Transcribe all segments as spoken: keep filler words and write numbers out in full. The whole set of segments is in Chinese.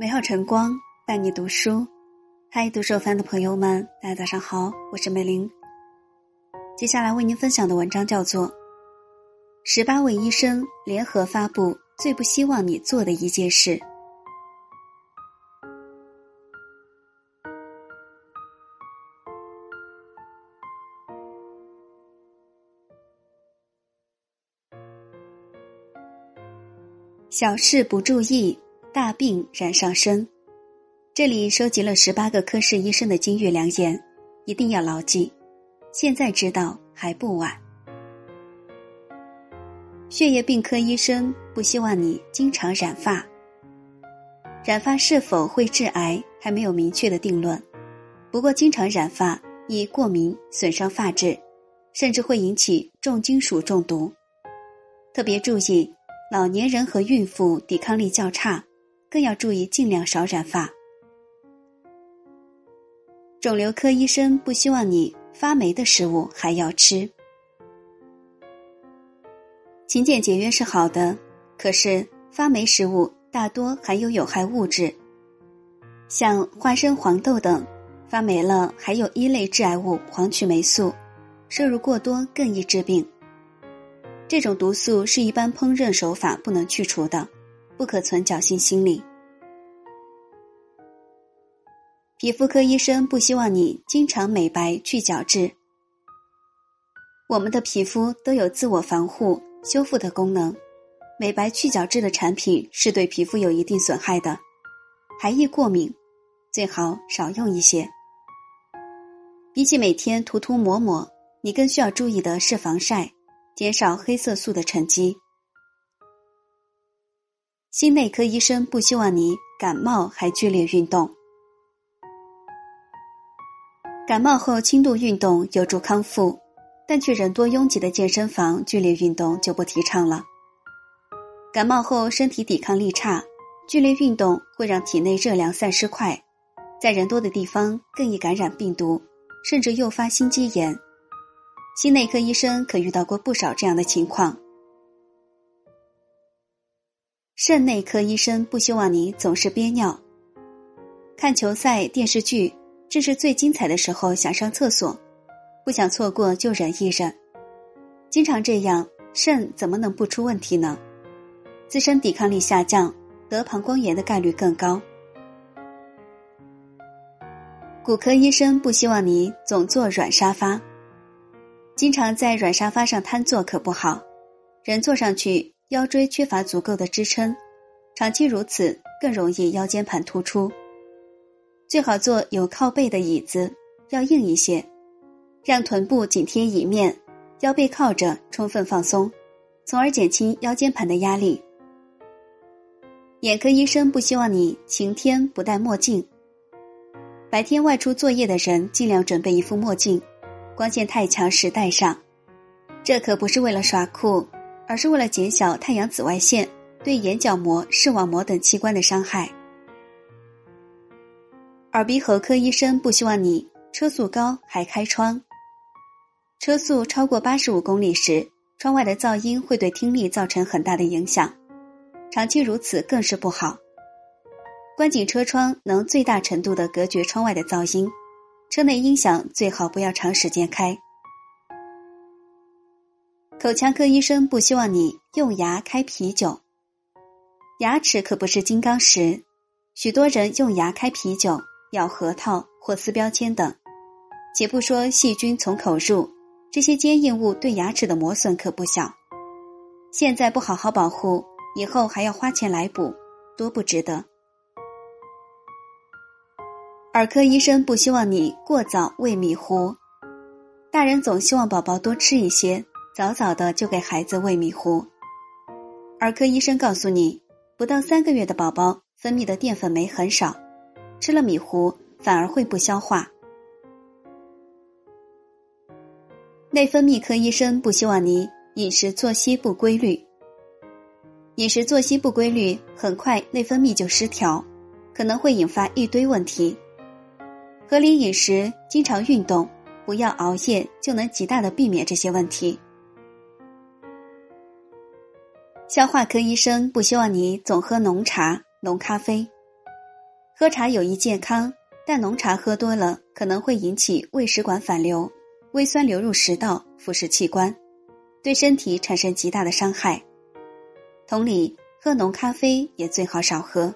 美好晨光伴你读书，嗨，读书番的朋友们，大家早上好，我是美玲。接下来为您分享的文章叫做十八位医生联合发布最不希望你做的一件事。小事不注意，大病染上身。这里收集了十八个科室医生的金玉良言，一定要牢记，现在知道还不晚。血液病科医生不希望你经常染发。染发是否会致癌还没有明确的定论，不过经常染发易过敏，损伤发质，甚至会引起重金属中毒。特别注意老年人和孕妇抵抗力较差，更要注意尽量少染发。肿瘤科医生不希望你发霉的食物还要吃。勤俭节约是好的，可是发霉食物大多含有有害物质，像花生、黄豆等发霉了还有一类致癌物黄曲霉素，摄入过多更易致病。这种毒素是一般烹饪手法不能去除的，不可存侥幸心理。皮肤科医生不希望你经常美白去角质。我们的皮肤都有自我防护修复的功能，美白去角质的产品是对皮肤有一定损害的，还易过敏，最好少用一些。比起每天涂涂抹抹，你更需要注意的是防晒，减少黑色素的沉积。心内科医生不希望你感冒还剧烈运动。感冒后轻度运动有助康复，但去人多拥挤的健身房剧烈运动就不提倡了。感冒后身体抵抗力差，剧烈运动会让体内热量散失快，在人多的地方更易感染病毒，甚至诱发心肌炎。心内科医生可遇到过不少这样的情况。肾内科医生不希望你总是憋尿。看球赛、电视剧，正是最精彩的时候想上厕所，不想错过就忍一忍，经常这样，肾怎么能不出问题呢？自身抵抗力下降，得膀胱炎的概率更高。骨科医生不希望你总坐软沙发，经常在软沙发上瘫坐可不好，人坐上去腰椎缺乏足够的支撑，长期如此更容易腰间盘突出。最好坐有靠背的椅子，要硬一些，让臀部紧贴椅面，腰背靠着，充分放松，从而减轻腰间盘的压力。眼科医生不希望你晴天不戴墨镜。白天外出作业的人尽量准备一副墨镜，光线太强时戴上，这可不是为了耍酷，而是为了减小太阳紫外线对眼角膜、视网膜等器官的伤害。耳鼻喉科医生不希望你车速高还开窗。车速超过八十五公里时，窗外的噪音会对听力造成很大的影响，长期如此更是不好。关紧车窗能最大程度地隔绝窗外的噪音，车内音响最好不要长时间开。口腔科医生不希望你用牙开啤酒。牙齿可不是金刚石，许多人用牙开啤酒、咬核桃或撕标签等，且不说细菌从口入，这些坚硬物对牙齿的磨损可不小，现在不好好保护，以后还要花钱来补，多不值得。耳科医生不希望你过早喂米糊。大人总希望宝宝多吃一些，早早的就给孩子喂米糊。耳科医生告诉你，不到三个月的宝宝分泌的淀粉酶很少，吃了米糊反而会不消化。内分泌科医生不希望你饮食作息不规律。饮食作息不规律，很快内分泌就失调，可能会引发一堆问题。合理饮食，经常运动，不要熬夜，就能极大的避免这些问题。消化科医生不希望你总喝浓茶、浓咖啡。喝茶有益健康，但浓茶喝多了可能会引起胃食管反流，胃酸流入食道，腐蚀器官，对身体产生极大的伤害。同理，喝浓咖啡也最好少喝。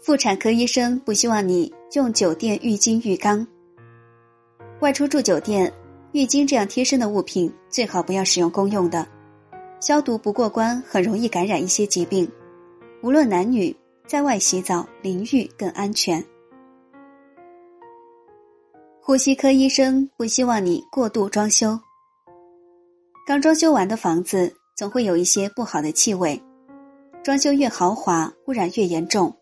妇产科医生不希望你用酒店浴巾、浴缸。外出住酒店，浴巾这样贴身的物品最好不要使用公用的，消毒不过关很容易感染一些疾病。无论男女，在外洗澡淋浴更安全。呼吸科医生不希望你过度装修。刚装修完的房子总会有一些不好的气味，装修越豪华，污染越严重。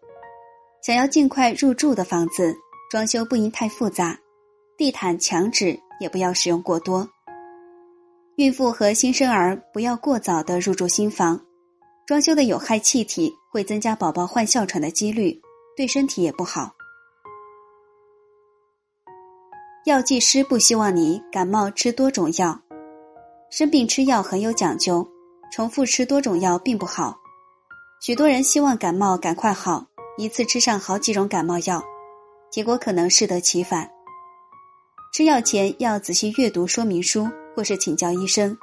想要尽快入住的房子，装修不应太复杂，地毯、墙纸也不要使用过多。孕妇和新生儿不要过早地入住新房，装修的有害气体会增加宝宝患哮喘的几率，对身体也不好。药剂师不希望你感冒吃多种药，生病吃药很有讲究，重复吃多种药并不好。许多人希望感冒赶快好，一次吃上好几种感冒药，结果可能适得其反。吃药前要仔细阅读说明书或是请教医生，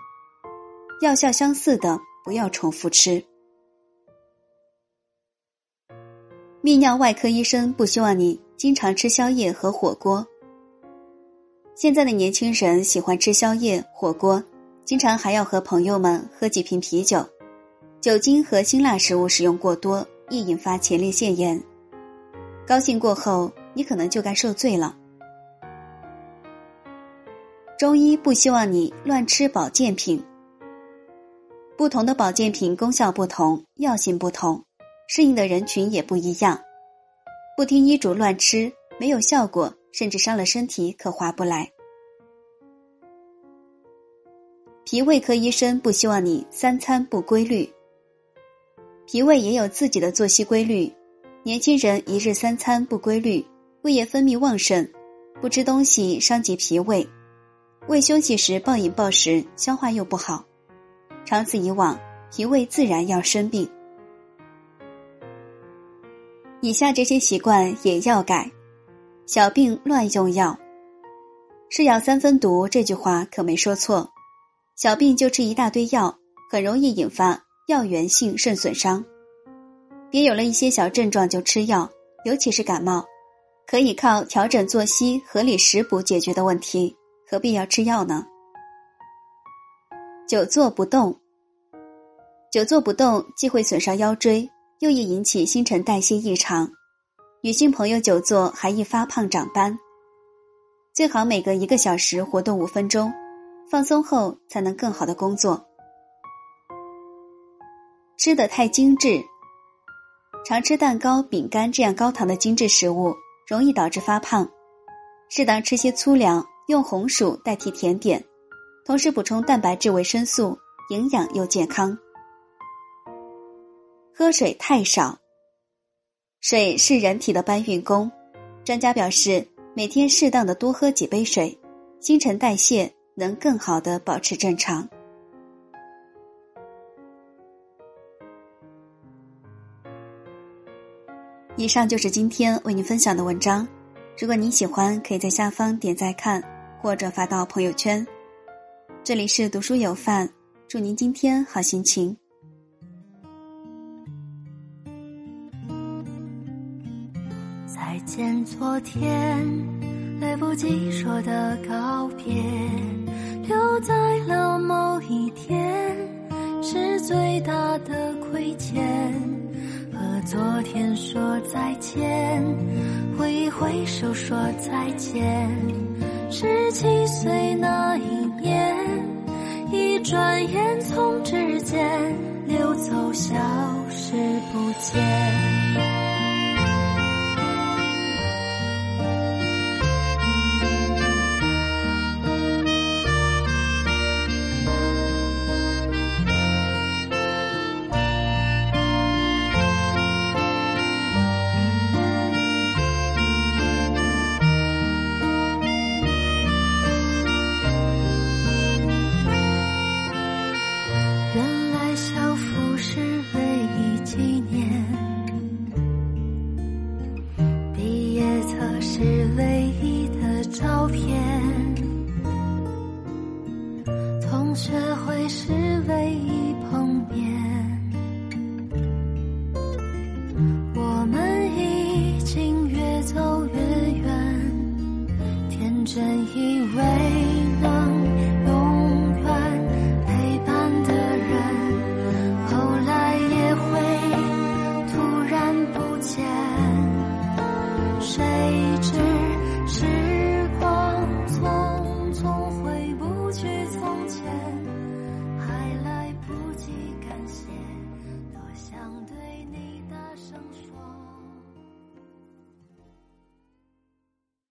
药效相似的不要重复吃。泌尿外科医生不希望你经常吃宵夜和火锅。现在的年轻人喜欢吃宵夜、火锅，经常还要和朋友们喝几瓶啤酒，酒精和辛辣食物使用过多易引发前列腺炎，高兴过后你可能就该受罪了。中医不希望你乱吃保健品。不同的保健品功效不同，药性不同，适应的人群也不一样，不听医嘱乱吃没有效果，甚至伤了身体可划不来。脾胃科医生不希望你三餐不规律。脾胃也有自己的作息规律，年轻人一日三餐不规律，胃液分泌旺盛，不吃东西伤及脾胃，胃休息时暴饮暴食，消化又不好，长此以往，脾胃自然要生病。以下这些习惯也要改。小病乱用药，是药三分毒这句话可没说错，小病就吃一大堆药，很容易引发药源性肾损伤。别有了一些小症状就吃药，尤其是感冒，可以靠调整作息、合理食补解决的问题，何必要吃药呢？久坐不动，久坐不动既会损伤腰椎，又易引起新陈代谢异常。女性朋友久坐还易发胖长斑，最好每隔一个小时活动五分钟，放松后才能更好的工作。吃得太精致，常吃蛋糕、饼干这样高糖的精致食物，容易导致发胖。适当吃些粗粮，用红薯代替甜点，同时补充蛋白质、维生素，营养又健康。喝水太少，水是人体的搬运工，专家表示，每天适当的多喝几杯水，新陈代谢能更好的保持正常。以上就是今天为您分享的文章，如果您喜欢，可以在下方点再看或转发到朋友圈。这里是读书有范，祝您今天好心情。再见昨天，来不及说的告别，留在了某一天，是最大的亏欠。和昨天说再见，挥一挥手说再见。十七岁那一年，一转眼从指尖溜走，消失不见。原来校服是唯一纪念学会是